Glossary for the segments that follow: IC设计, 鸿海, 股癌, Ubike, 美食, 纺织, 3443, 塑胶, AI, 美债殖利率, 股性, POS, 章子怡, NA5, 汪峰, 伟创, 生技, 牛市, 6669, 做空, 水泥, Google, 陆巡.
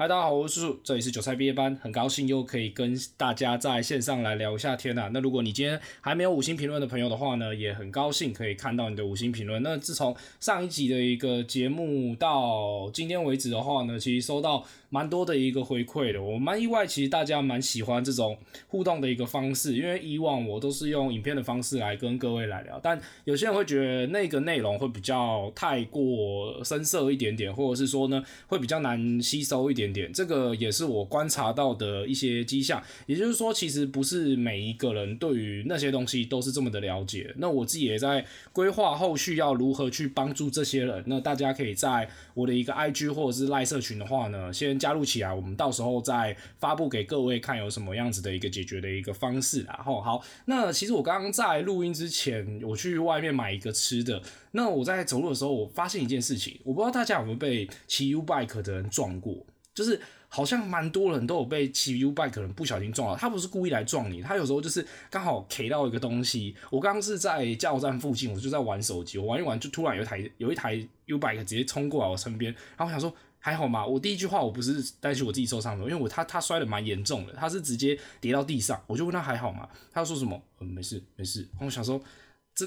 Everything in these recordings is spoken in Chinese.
嗨，大家好，我是叔叔，这里是韭菜毕业班，很高兴又可以跟大家在线上来聊一下天啊。那如果你今天还没有五星评论的朋友的话呢，也很高兴可以看到你的五星评论。那自从上一集的一个节目到今天为止的话呢，其实收到蛮多的一个回馈的，我蛮意外，其实大家蛮喜欢这种互动的一个方式，因为以往我都是用影片的方式来跟各位来聊，但有些人会觉得那个内容会比较太过深色一点点，或者是说呢会比较难吸收一点。这个也是我观察到的一些迹象，也就是说其实不是每一个人对于那些东西都是这么的了解。那我自己也在规划后续要如何去帮助这些人，那大家可以在我的一个 IG 或者是 LINE 社群的话呢先加入起来，我们到时候再发布给各位看有什么样子的一个解决的一个方式啦。好，那其实我刚刚在录音之前我去外面买一个吃的，那我在走路的时候我发现一件事情，我不知道大家有没有被骑 Ubike 的人撞过，就是好像蛮多人都有被骑 Ubike 可能不小心撞到，他不是故意来撞你，他有时候就是刚好 K 到一个东西。我刚刚是在加油站附近，我就在玩手机，我玩一玩就突然有一台 Ubike 直接冲过来我身边，然后我想说还好嘛，我第一句话我不是担心我自己受伤的，因为他摔得蛮严重的，他是直接跌到地上，我就问他还好嘛，他说什么没事没事，然后我想说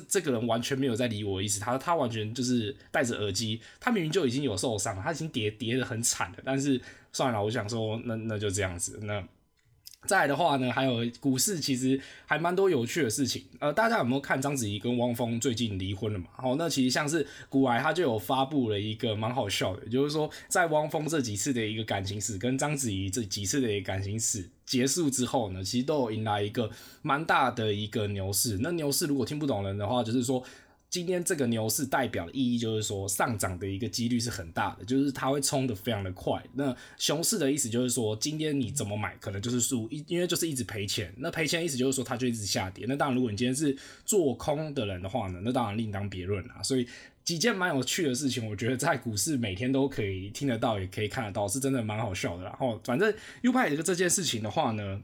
这个人完全没有在理我的意思，他完全就是戴着耳机，他明明就已经有受伤了，他已经跌得很惨了，但是算了，我想说那就这样子。那再来的话呢，还有股市其实还蛮多有趣的事情。大家有没有看章子怡跟汪峰最近离婚了嘛？好，那其实像是股癌他就有发布了一个蛮好笑的，就是说在汪峰这几次的一个感情史跟章子怡这几次的一个感情史结束之后呢，其实都有迎来一个蛮大的一个牛市。那牛市如果听不懂人的话，就是说今天这个牛市代表的意义就是说上涨的一个几率是很大的，就是它会冲得非常的快。那熊市的意思就是说今天你怎么买可能就是输，因为就是一直赔钱，那赔钱的意思就是说它就一直下跌。那当然如果你今天是做空的人的话呢，那当然另当别论啦。所以几件蛮有趣的事情，我觉得在股市每天都可以听得到也可以看得到，是真的蛮好笑的啦。反正 Ubike 这件事情的话呢，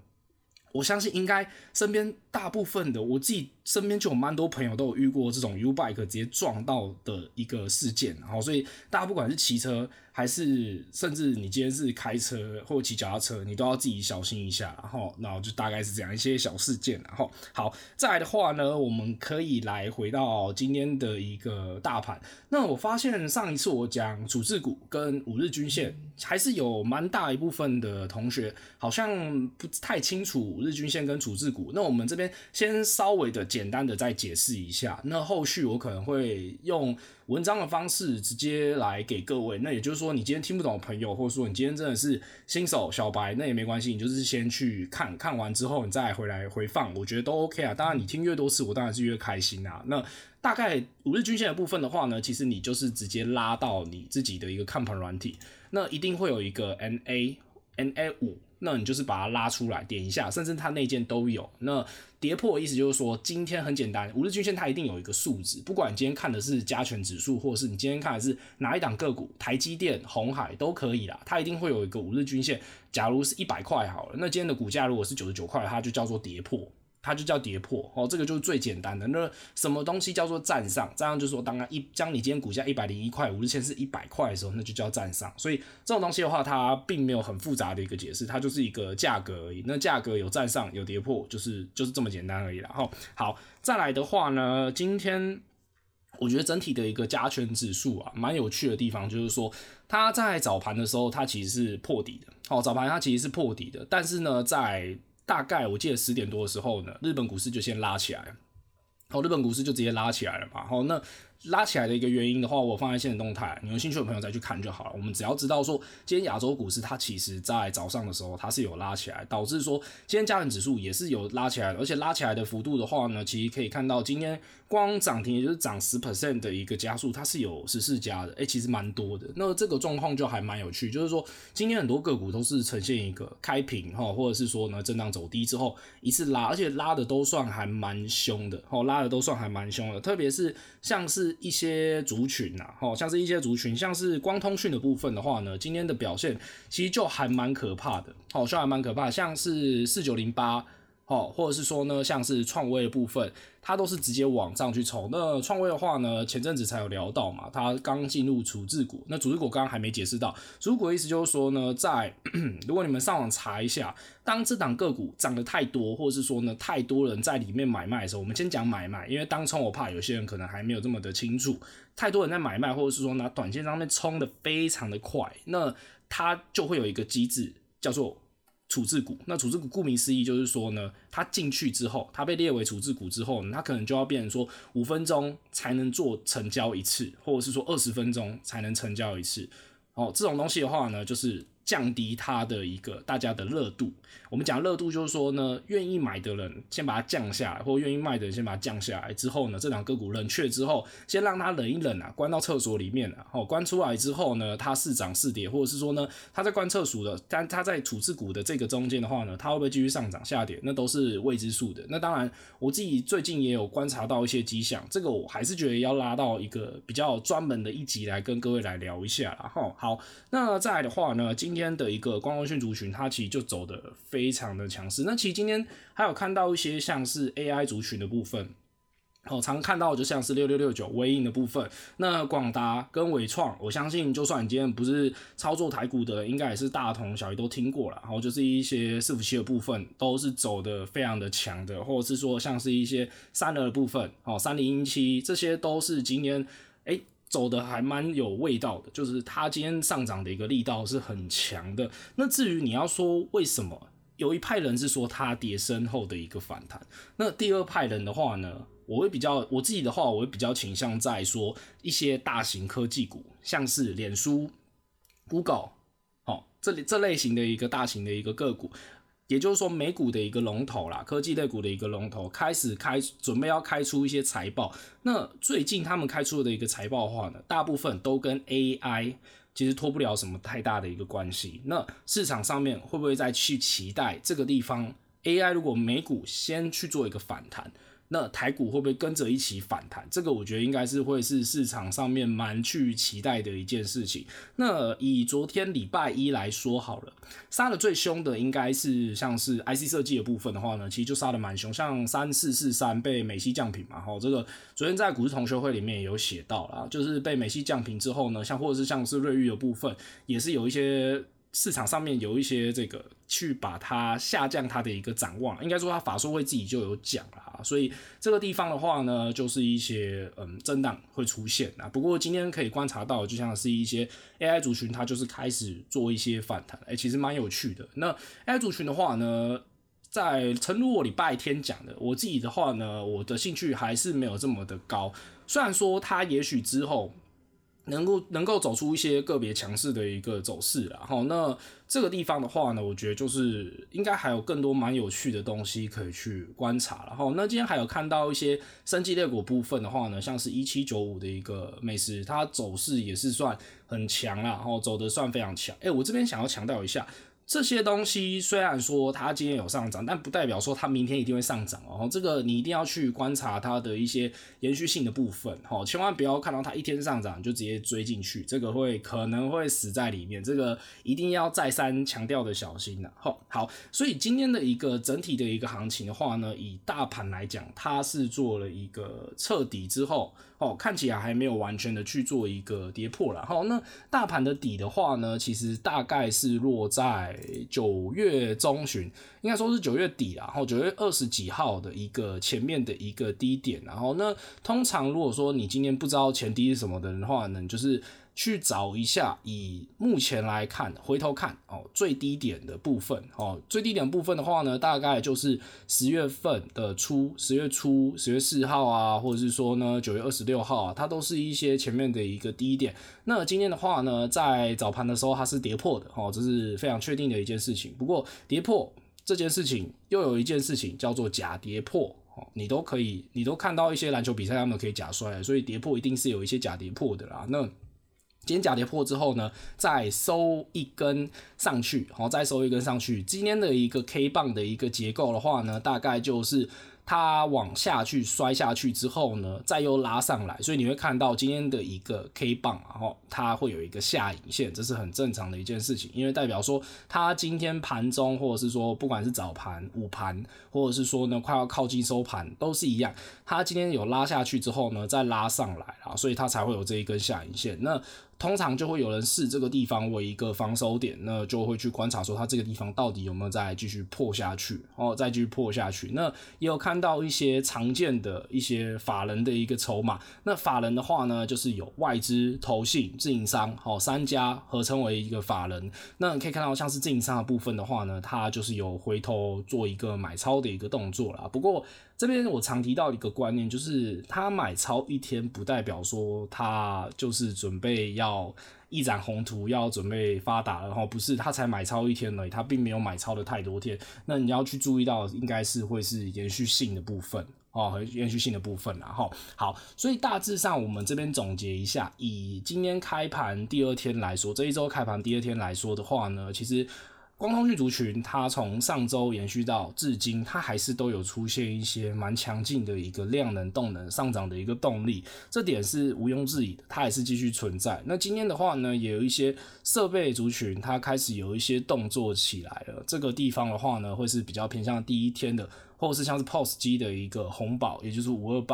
我相信应该身边大部分的，我自己身边就有蛮多朋友都有遇过这种 Ubike 直接撞到的一个事件，然后所以大家不管是骑车还是甚至你今天是开车或骑脚踏车，你都要自己小心一下，然后就大概是这样一些小事件。然后好，再来的话呢，我们可以来回到今天的一个大盘。那我发现上一次我讲处置股跟五日均线，还是有蛮大一部分的同学好像不太清楚五日均线跟处置股，那我们这边先稍微的简单的再解释一下，那后续我可能会用文章的方式直接来给各位。那也就是说你今天听不懂的朋友，或者说你今天真的是新手小白，那也没关系，你就是先去看，看完之后你再回来回放，我觉得都 OK 啊。当然你听越多次我当然是越开心啊。那大概五日均线的部分的话呢，其实你就是直接拉到你自己的一个看盘软体，那一定会有一个 NA5，那你就是把它拉出来点一下，甚至它内建都有。那跌破的意思就是说今天很简单，五日均线它一定有一个数值，不管你今天看的是加权指数，或者是你今天看的是哪一档个股，台积电、鸿海都可以啦，它一定会有一个五日均线。假如是100块好了，那今天的股价如果是99块，它就叫做跌破，它就叫跌破哦，这个就是最简单的。那什么东西叫做站上？站上就是说，当然将你今天股价101块，五日线是100块的时候，那就叫站上。所以这种东西的话，它并没有很复杂的一个解释，它就是一个价格而已。那价格有站上有跌破，就是这么简单而已啦。好，再来的话呢，今天我觉得整体的一个加权指数啊，蛮有趣的地方就是说，它在早盘的时候，它其实是破底的。好，早盘它其实是破底的，但是呢，在大概我记得10点多的时候呢，日本股市就先拉起来了，日本股市就直接拉起来了嘛。那拉起来的一个原因的话，我放在现实动态，你有兴趣的朋友再去看就好了。我们只要知道说今天亚洲股市它其实在早上的时候它是有拉起来，导致说今天加权指数也是有拉起来的，而且拉起来的幅度的话呢，其实可以看到今天光涨停也就是涨 10% 的一个加速，它是有14家的，其实蛮多的。那这个状况就还蛮有趣，就是说今天很多个股都是呈现一个开平或者是说呢震荡走低之后一次拉，而且拉的都算还蛮凶的，特别是像是一些族群像是光通讯的部分的话呢，今天的表现其实就还蛮可怕的，像是4908或者是说呢像是创威的部分，它都是直接往上去冲。那创威的话呢，前阵子才有聊到嘛，它刚进入处置股，那处置股刚刚还没解释到，处置股的意思就是说呢，在如果你们上网查一下，当这档个股涨得太多，或者是说呢太多人在里面买卖的时候，我们先讲买卖，因为当冲我怕有些人可能还没有这么的清楚，太多人在买卖，或者是说拿短线上面冲得非常的快，那它就会有一个机制叫做处置股。那处置股顾名思义就是说呢，它进去之后，它被列为处置股之后呢，它可能就要变成说5分钟才能做成交一次，或者是说20分钟才能成交一次。这种东西的话呢，就是降低它的一个大家的热度。我们讲热度就是说呢，愿意买的人先把它降下来，或愿意卖的人先把它降下来之后呢，这两个股冷却之后，先让它冷一冷啊，关到厕所里面啊，关出来之后呢，它是涨是跌，或者是说呢，它在关厕所的，但它在处置股的这个中间的话呢，它会不会继续上涨下跌，那都是未知数的。那当然，我自己最近也有观察到一些迹象，这个我还是觉得要拉到一个比较专门的一集来跟各位来聊一下啦。好，那再来的话呢，今天的一个光通讯族群，它其实就走得非常的强势。那其实今天还有看到一些像是 AI 族群的部分，常看到就像是6669微影的部分。那广达跟伟创，我相信就算你今天不是操作台股的，应该也是大同小异都听过了。然后就是一些伺服器的部分都是走得非常的强的，或者是说像是一些散热的部分，3017这些都是今天走的还蛮有味道的，就是它今天上涨的一个力道是很强的。那至于你要说为什么，有一派人是说它跌升后的一个反弹，那第二派人的话呢，我自己的话，我会比较倾向在说一些大型科技股，像是脸书、Google， 这类型的一个大型的一个个股。也就是说，美股的一个龙头啦，科技类股的一个龙头，准备要开出一些财报。那最近他们开出的一个财报的话呢，大部分都跟 AI 其实脱不了什么太大的一个关系。那市场上面会不会再去期待这个地方 AI 如果美股先去做一个反弹，那台股会不会跟着一起反弹？这个我觉得应该是会是市场上面蛮去期待的一件事情。那以昨天礼拜一来说好了，杀的最凶的应该是像是 IC 设计的部分的话呢，其实就杀的蛮凶，像3443被美西降评嘛，这个昨天在股市同学会里面也有写到啦，就是被美西降评之后呢，或者是像是瑞昱的部分，也是有一些市场上面有一些这个去把它下降它的一个展望，应该说它法说会自己就有讲啦，所以这个地方的话呢，就是一些震荡会出现啦。不过今天可以观察到，就像是一些 AI 族群，它就是开始做一些反弹，其实蛮有趣的。那 AI 族群的话呢，在诚如我礼拜天讲的，我自己的话呢，我的兴趣还是没有这么的高，虽然说它也许之后能够走出一些个别强势的一个走势啦，那这个地方的话呢，我觉得就是应该还有更多蛮有趣的东西可以去观察啦。那今天还有看到一些生技类股部分的话呢，像是1795的一个美食，它走势也是算很强啦，走得算非常强。我这边想要强调一下，这些东西虽然说它今天有上涨，但不代表说它明天一定会上涨哦。这个你一定要去观察它的一些延续性的部分，千万不要看到它一天上涨就直接追进去，这个可能会死在里面，这个一定要再三强调的小心啦。好，所以今天的一个整体的一个行情的话呢，以大盘来讲，它是做了一个彻底之后，看起来还没有完全的去做一个跌破啦。那大盘的底的话呢，其实大概是落在9月中旬，应该说是9月底啦，9月20几号的一个前面的一个低点。然后呢，通常如果说你今天不知道前低是什么的人的话呢，你就是去找一下，以目前来看回头看最低点的部分。最低点部分的话呢，大概就是10月份的初，10月初10月4号啊，或者是说呢9月26号啊，它都是一些前面的一个低点。那今天的话呢，在早盘的时候它是跌破的，这是非常确定的一件事情。不过跌破这件事情，又有一件事情叫做假跌破，你都看到一些篮球比赛他们可以假摔，所以跌破一定是有一些假跌破的啦。那今天假跌破之后呢，再收一根上去，再收一根上去。今天的一个 K 棒的一个结构的话呢，大概就是它往下去摔下去之后呢，再又拉上来，所以你会看到今天的一个 K 棒，然后它会有一个下影线，这是很正常的一件事情，因为代表说它今天盘中或者是说不管是早盘、午盘，或者是说呢快要靠近收盘都是一样，它今天有拉下去之后呢，再拉上来啦，所以它才会有这一根下影线。那通常就会有人视这个地方为一个防守点，那就会去观察说它这个地方到底有没有再继续破下去，再继续破下去。那也有看到一些常见的一些法人的一个筹码，那法人的话呢，就是有外资、投信、自营商，三家合称为一个法人。那你可以看到像是自营商的部分的话呢，它就是有回头做一个买超的一个动作啦。不过这边我常提到一个观念，就是他买超一天不代表说他就是准备要一展宏图，要准备发达了，不是，他才买超一天而已，他并没有买超的太多天。那你要去注意到应该是会是延续性的部分延续性的部分啦。好，所以大致上我们这边总结一下，以今天开盘第二天来说，这一周开盘第二天来说的话呢，其实光通讯族群它从上周延续到至今，它还是都有出现一些蛮强劲的一个量能动能上涨的一个动力，这点是毋庸置疑的，它还是继续存在。那今天的话呢，也有一些设备族群它开始有一些动作起来了，这个地方的话呢，会是比较偏向第一天的，或者是像是 POS 机的一个红宝，也就是 5258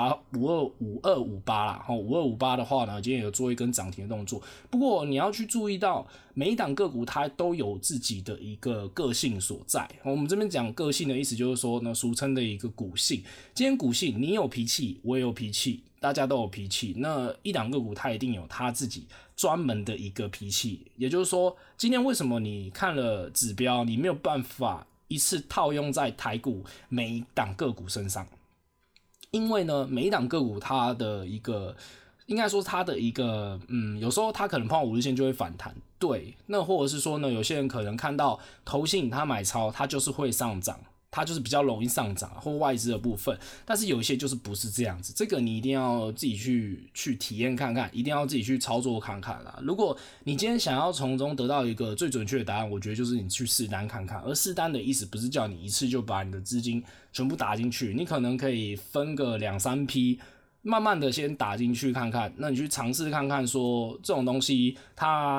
啦， 5258的话呢，今天有做一根涨停的动作。不过你要去注意到每一档个股它都有自己的一个个性所在，我们这边讲个性的意思就是说呢，俗称的一个股性。今天股性你有脾气，我也有脾气，大家都有脾气，那一档个股它一定有它自己专门的一个脾气，也就是说今天为什么你看了指标你没有办法一次套用在台股每一档个股身上，因为呢，每一档个股它的一个，应该说它的一个，有时候它可能碰到五日线就会反弹，对，那或者是说呢，有些人可能看到投信它买超，它就是会上涨。它就是比较容易上涨，或外资的部分，但是有一些就是不是这样子，这个你一定要自己去体验看看，一定要自己去操作看看啦。如果你今天想要从中得到一个最准确的答案，我觉得就是你去试单看看，而试单的意思不是叫你一次就把你的资金全部打进去，你可能可以分个2-3批，慢慢的先打进去看看，那你去尝试看看说这种东西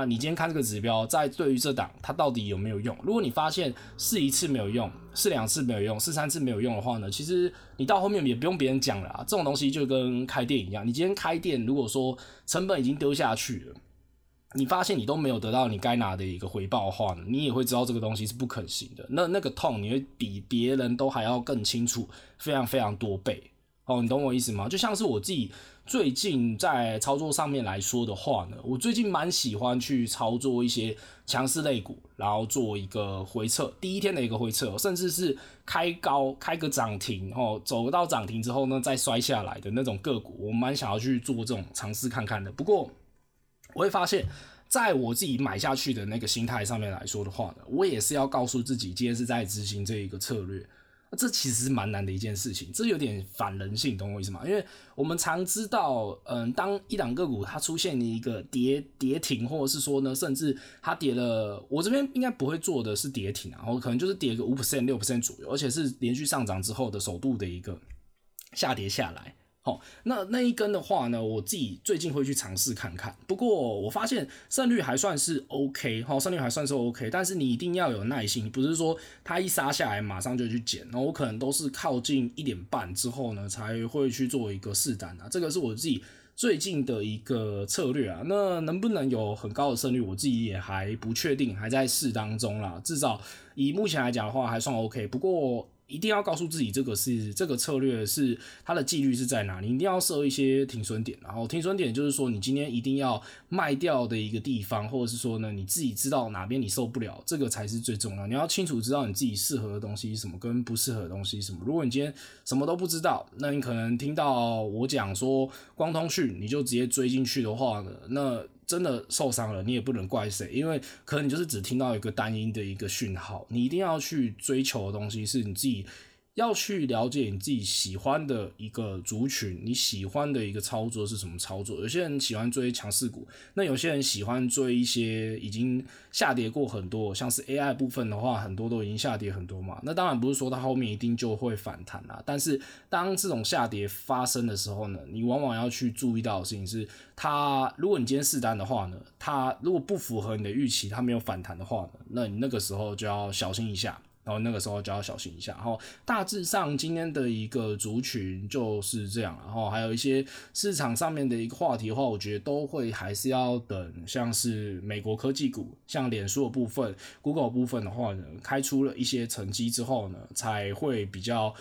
你今天看这个指标在对于这档它到底有没有用。如果你发现试一次没有用，试2次没有用，试3次没有用的话呢，其实你到后面也不用别人讲了啦，这种东西就跟开店一样，你今天开店如果说成本已经丢下去了，你发现你都没有得到你该拿的一个回报的话呢，你也会知道这个东西是不可行的，那个痛你会比别人都还要更清楚，非常非常多倍。你懂我意思吗？就像是我自己最近在操作上面来说的话呢，我最近蛮喜欢去操作一些强势类股，然后做一个回撤，第一天的一个回撤，甚至是开高开个涨停，走到涨停之后呢再摔下来的那种个股，我蛮想要去做这种尝试看看的。不过我会发现在我自己买下去的那个心态上面来说的话呢，我也是要告诉自己今天是在执行这一个策略，这其实是蛮难的一件事情，这有点反人性，懂我意思吗？因为我们常知道，当一档个股它出现一个跌停，或者是说呢，甚至它跌了，我这边应该不会做的是跌停，然后可能就是跌个 5% 6% 左右，而且是连续上涨之后的首度的一个下跌下来。那一根的话呢，我自己最近会去尝试看看，不过我发现胜率还算是 OK， 胜率还算是 OK， 但是你一定要有耐心，不是说它一杀下来马上就去捡，然后我可能都是靠近1点半之后呢才会去做一个试单这个是我自己最近的一个策略啊，那能不能有很高的胜率，我自己也还不确定，还在试当中啦，至少以目前来讲的话还算 OK， 不过一定要告诉自己这个策略是它的纪律是在哪里，你一定要设一些停损点，然后停损点就是说你今天一定要卖掉的一个地方，或者是说呢你自己知道哪边你受不了，这个才是最重要，你要清楚知道你自己适合的东西是什么跟不适合的东西是什么。如果你今天什么都不知道，那你可能听到我讲说光通讯你就直接追进去的话呢，那真的受伤了，你也不能怪谁，因为可能你就是只听到一个单音的一个讯号，你一定要去追求的东西是你自己要去了解你自己喜欢的一个族群，你喜欢的一个操作是什么操作。有些人喜欢追强势股，那有些人喜欢追一些已经下跌过很多，像是 AI 部分的话很多都已经下跌很多嘛，那当然不是说它后面一定就会反弹啦，但是当这种下跌发生的时候呢，你往往要去注意到的事情是，它如果你今天试单的话呢，它如果不符合你的预期，它没有反弹的话呢，那你那个时候就要小心一下，然后大致上今天的一个族群就是这样，然后还有一些市场上面的一个话题的话，我觉得都会还是要等，像是美国科技股，像脸书的部分 Google 部分的话呢，开出了一些成绩之后呢，才会比较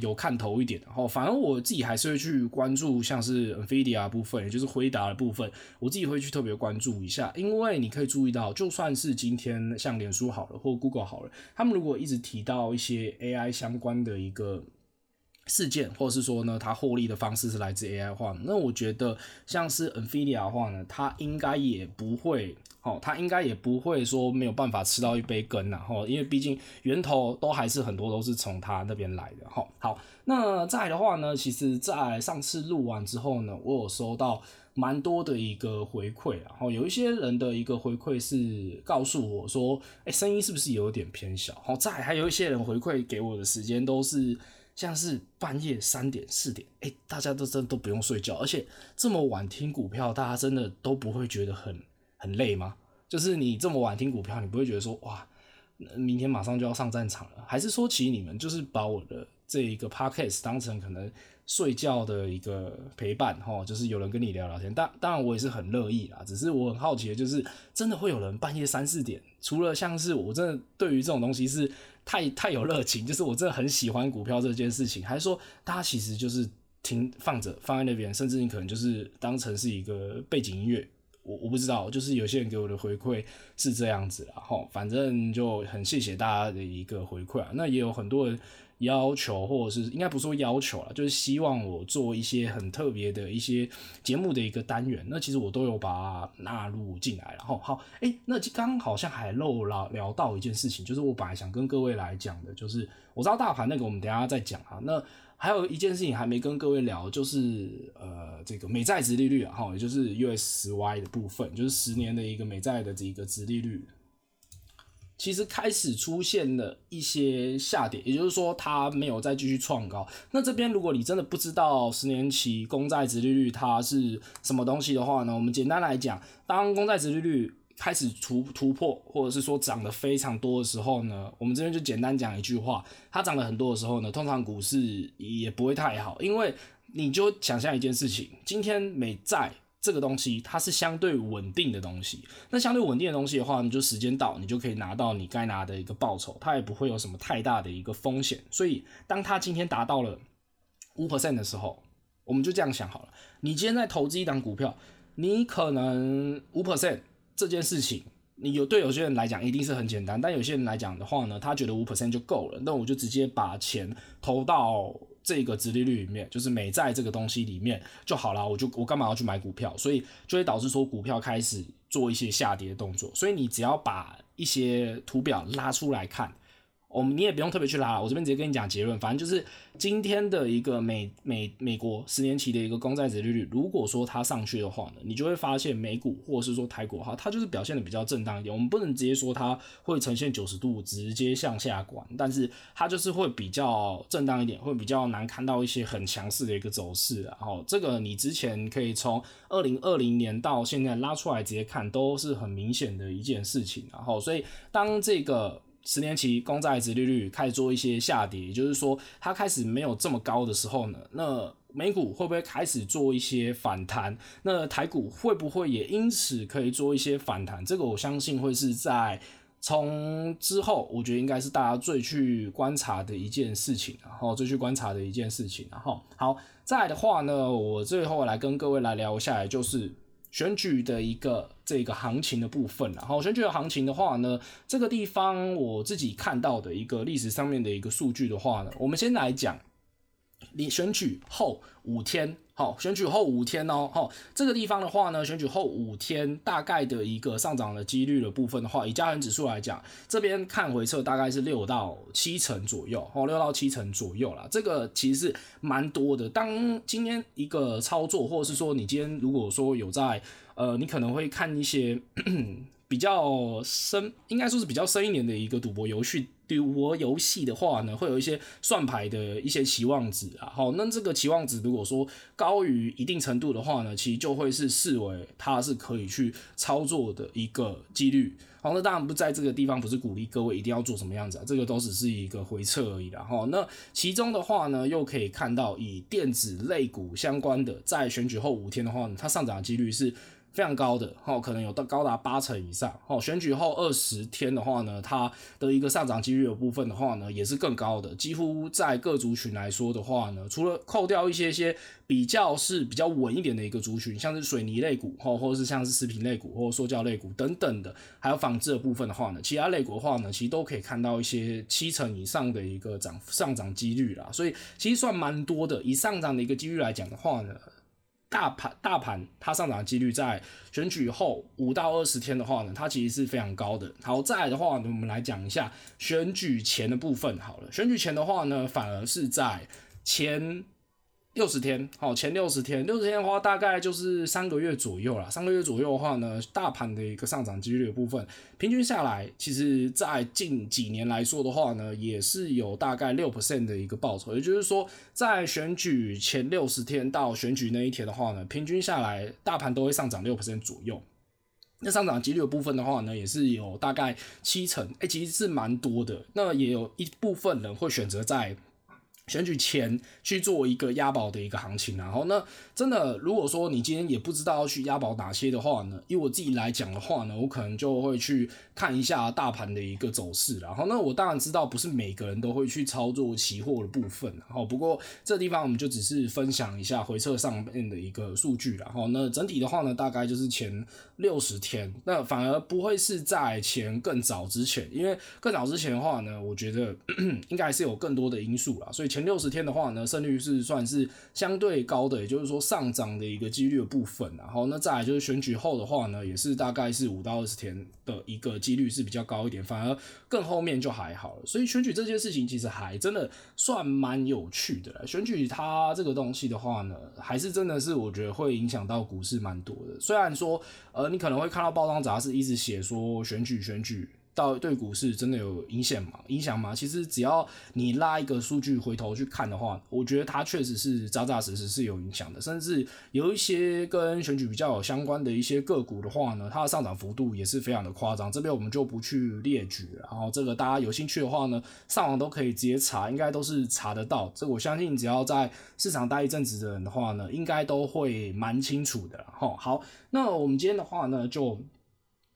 有看头一点。然后反而我自己还是会去关注像是 Nvidia 部分，也就是辉达的部分，我自己会去特别关注一下，因为你可以注意到，就算是今天像脸书好了，或 Google 好了，他们如果一直提到一些 AI 相关的一个事件，或是说呢它获利的方式是来自 AI 的话，那我觉得像是 Nvidia 的话呢，它应该也不会说没有办法吃到一杯羹啦，因为毕竟源头都还是很多都是从它那边来的。好，那再来的话呢，其实在上次录完之后呢，我有收到蛮多的一个回馈，然后有一些人的一个回馈是告诉我说，声音是不是有点偏小，然后再来还有一些人回馈给我的时间都是像是半夜3点4点，大家都真的都不用睡觉，而且这么晚听股票，大家真的都不会觉得很累吗？就是你这么晚听股票，你不会觉得说哇，明天马上就要上战场了？还是说其实你们就是把我的这一个 podcast 当成可能睡觉的一个陪伴，就是有人跟你聊聊天，当然我也是很乐意啦，只是我很好奇的就是真的会有人半夜3、4点，除了像是我真的对于这种东西是太有热情，就是我真的很喜欢股票这件事情，还是说大家其实就是放在那边，甚至你可能就是当成是一个背景音乐，我不知道，就是有些人给我的回馈是这样子啦，反正就很谢谢大家的一个回馈啊。那也有很多人要求，或者是应该不说要求啦，就是希望我做一些很特别的一些节目的一个单元，那其实我都有把它纳入进来。然后好，那刚好像还漏了聊到一件事情，就是我本来想跟各位来讲的，就是我知道大盘那个我们等一下再讲啊。那还有一件事情还没跟各位聊，就是这个美债殖利率啊，也就是 US10Y 的部分，就是10年的一个美债的这个殖利率，其实开始出现了一些下跌，也就是说它没有再继续创高。那这边如果你真的不知道10年期公债殖利率它是什么东西的话呢，我们简单来讲，当公债殖利率开始突破，或者是说涨得非常多的时候呢，我们这边就简单讲一句话，它涨得很多的时候呢，通常股市也不会太好，因为你就想象一件事情，今天美债这个东西它是相对稳定的东西，那相对稳定的东西的话，你就时间到你就可以拿到你该拿的一个报酬，它也不会有什么太大的一个风险，所以当它今天达到了 5% 的时候，我们就这样想好了，你今天在投资一档股票，你可能 5% 这件事情，你对有些人来讲一定是很简单，但有些人来讲的话呢，他觉得 5% 就够了，那我就直接把钱投到这个殖利率里面，就是美债这个东西里面就好了，我干嘛要去买股票？所以就会导致说股票开始做一些下跌的动作。所以你只要把一些图表拉出来看，你也不用特别去拉，我这边直接跟你讲结论，反正就是今天的一个美国10年期的一个公债殖利率，如果说它上去的话呢，你就会发现美股或是说台股它就是表现的比较震荡一点，我们不能直接说它会呈现90度直接向下管，但是它就是会比较震荡一点，会比较难看到一些很强势的一个走势，然后这个你之前可以从2020年到现在拉出来直接看，都是很明显的一件事情，然后所以当这个10年期公债殖利率开始做一些下跌，也就是说它开始没有这么高的时候呢，那美股会不会开始做一些反弹？那台股会不会也因此可以做一些反弹？这个我相信会是在从之后，我觉得应该是大家最去观察的一件事情。然后好，再来的话呢，我最后来跟各位来聊下来就是选举的一个行情的部分，然后选举的行情的话呢，这个地方我自己看到的一个历史上面的一个数据的话呢，我们先来讲你选举后5天好，选举后5天哦，好，这个地方的话呢，选举后5天大概的一个上涨的几率的部分的话，以加权指数来讲，这边看回撤大概是6到7成左右，哦，6到7成左右啦，这个其实是蛮多的。当今天一个操作，或者是说你今天如果说有在你可能会看一些比较深，应该说是比较深一点的一个赌博游戏的话呢，会有一些算牌的一些期望值啊。好，那这个期望值如果说高于一定程度的话呢，其实就会是视为它是可以去操作的一个几率。好，那当然不在这个地方不是鼓励各位一定要做什么样子啊，这个都只是一个回撤而已啦。好，那其中的话呢，又可以看到以电子类股相关的，在选举后5天的话呢，它上涨的几率是非常高的，可能有高达8成以上。选举后20天的话呢，它的一个上涨几率的部分的话呢，也是更高的。几乎在各族群来说的话呢，除了扣掉一些比较稳一点的一个族群，像是水泥类股，或是像是食品类股或塑胶类股等等的，还有纺织的部分的话呢，其他类股的话呢，其实都可以看到一些7成以上的一个上涨几率啦。所以其实算蛮多的。以上涨的一个几率来讲的话呢，大盘它上涨的几率在选举后5到20天的话呢，它其实是非常高的。好，再来的话呢，我们来讲一下选举前的部分好了。选举前的话呢，反而是在前60天，好，前60天的话，大概就是3个月左右啦。3个月左右的话呢，大盘的一个上涨几率的部分，平均下来，其实在近几年来说的话呢，也是有大概 6% 的一个报酬。也就是说，在选举前60天到选举那一天的话呢，平均下来，大盘都会上涨 6% 左右。那上涨几率的部分的话呢，也是有大概7成，其实是蛮多的。那也有一部分人会选择在选举前去做一个押宝的一个行情，然后呢，真的如果说你今天也不知道要去押宝哪些的话呢，以我自己来讲的话呢，我可能就会去看一下大盘的一个走势，然后呢，我当然知道不是每个人都会去操作期货的部分，然后不过这地方我们就只是分享一下回撤上面的一个数据，然后那整体的话呢，大概就是前60天，那反而不会是在前更早之前，因为更早之前的话呢，我觉得应该是有更多的因素啦，所以前60天的话呢，胜率是算是相对高的，也就是说上涨的一个几率的部分。然后那再来就是选举后的话呢，也是大概是5到20天的一个几率是比较高一点，反而更后面就还好了。所以选举这件事情其实还真的算蛮有趣的啦。选举它这个东西的话呢，还是真的是我觉得会影响到股市蛮多的。虽然说你可能会看到报章杂志一直写说选举到对股市真的有影响吗？其实只要你拉一个数据回头去看的话，我觉得它确实是扎实是有影响的，甚至有一些跟选举比较有相关的一些个股的话呢，它的上涨幅度也是非常的夸张，这边我们就不去列举了，然后这个大家有兴趣的话呢，上网都可以直接查，应该都是查得到，这个我相信只要在市场待一阵子的人的话呢，应该都会蛮清楚的。好，那我们今天的话呢，就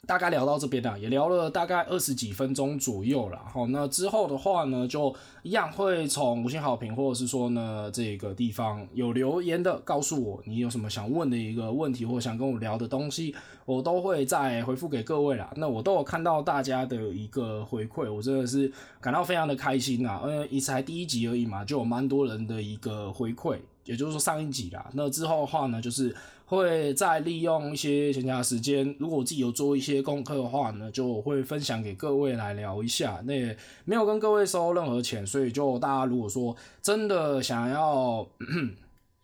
大概聊到这边啦，也聊了大概20几分钟左右啦。好，那之后的话呢，就一样会从5星好评，或者是说呢这个地方有留言的，告诉我你有什么想问的一个问题，或想跟我聊的东西，我都会再回复给各位啦。那我都有看到大家的一个回馈，我真的是感到非常的开心啦，因为才第一集而已嘛，就有蛮多人的一个回馈。也就是说上一集啦，那之后的话呢，就是会再利用一些闲暇时间，如果我自己有做一些功课的话呢，就会分享给各位来聊一下。那也没有跟各位收任何钱，所以就大家如果说真的想要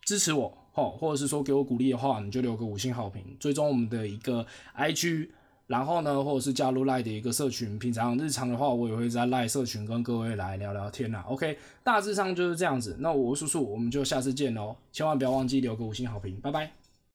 支持我，或者是说给我鼓励的话，你就留个5星好评，追踪我们的一个 IG。然后呢，或者是加入 LINE 的一个社群，平常日常的话，我也会在 LINE 社群跟各位来聊聊天啦。OK， 大致上就是这样子。那我是叔叔，我们就下次见喽，千万不要忘记留个5星好评，拜拜。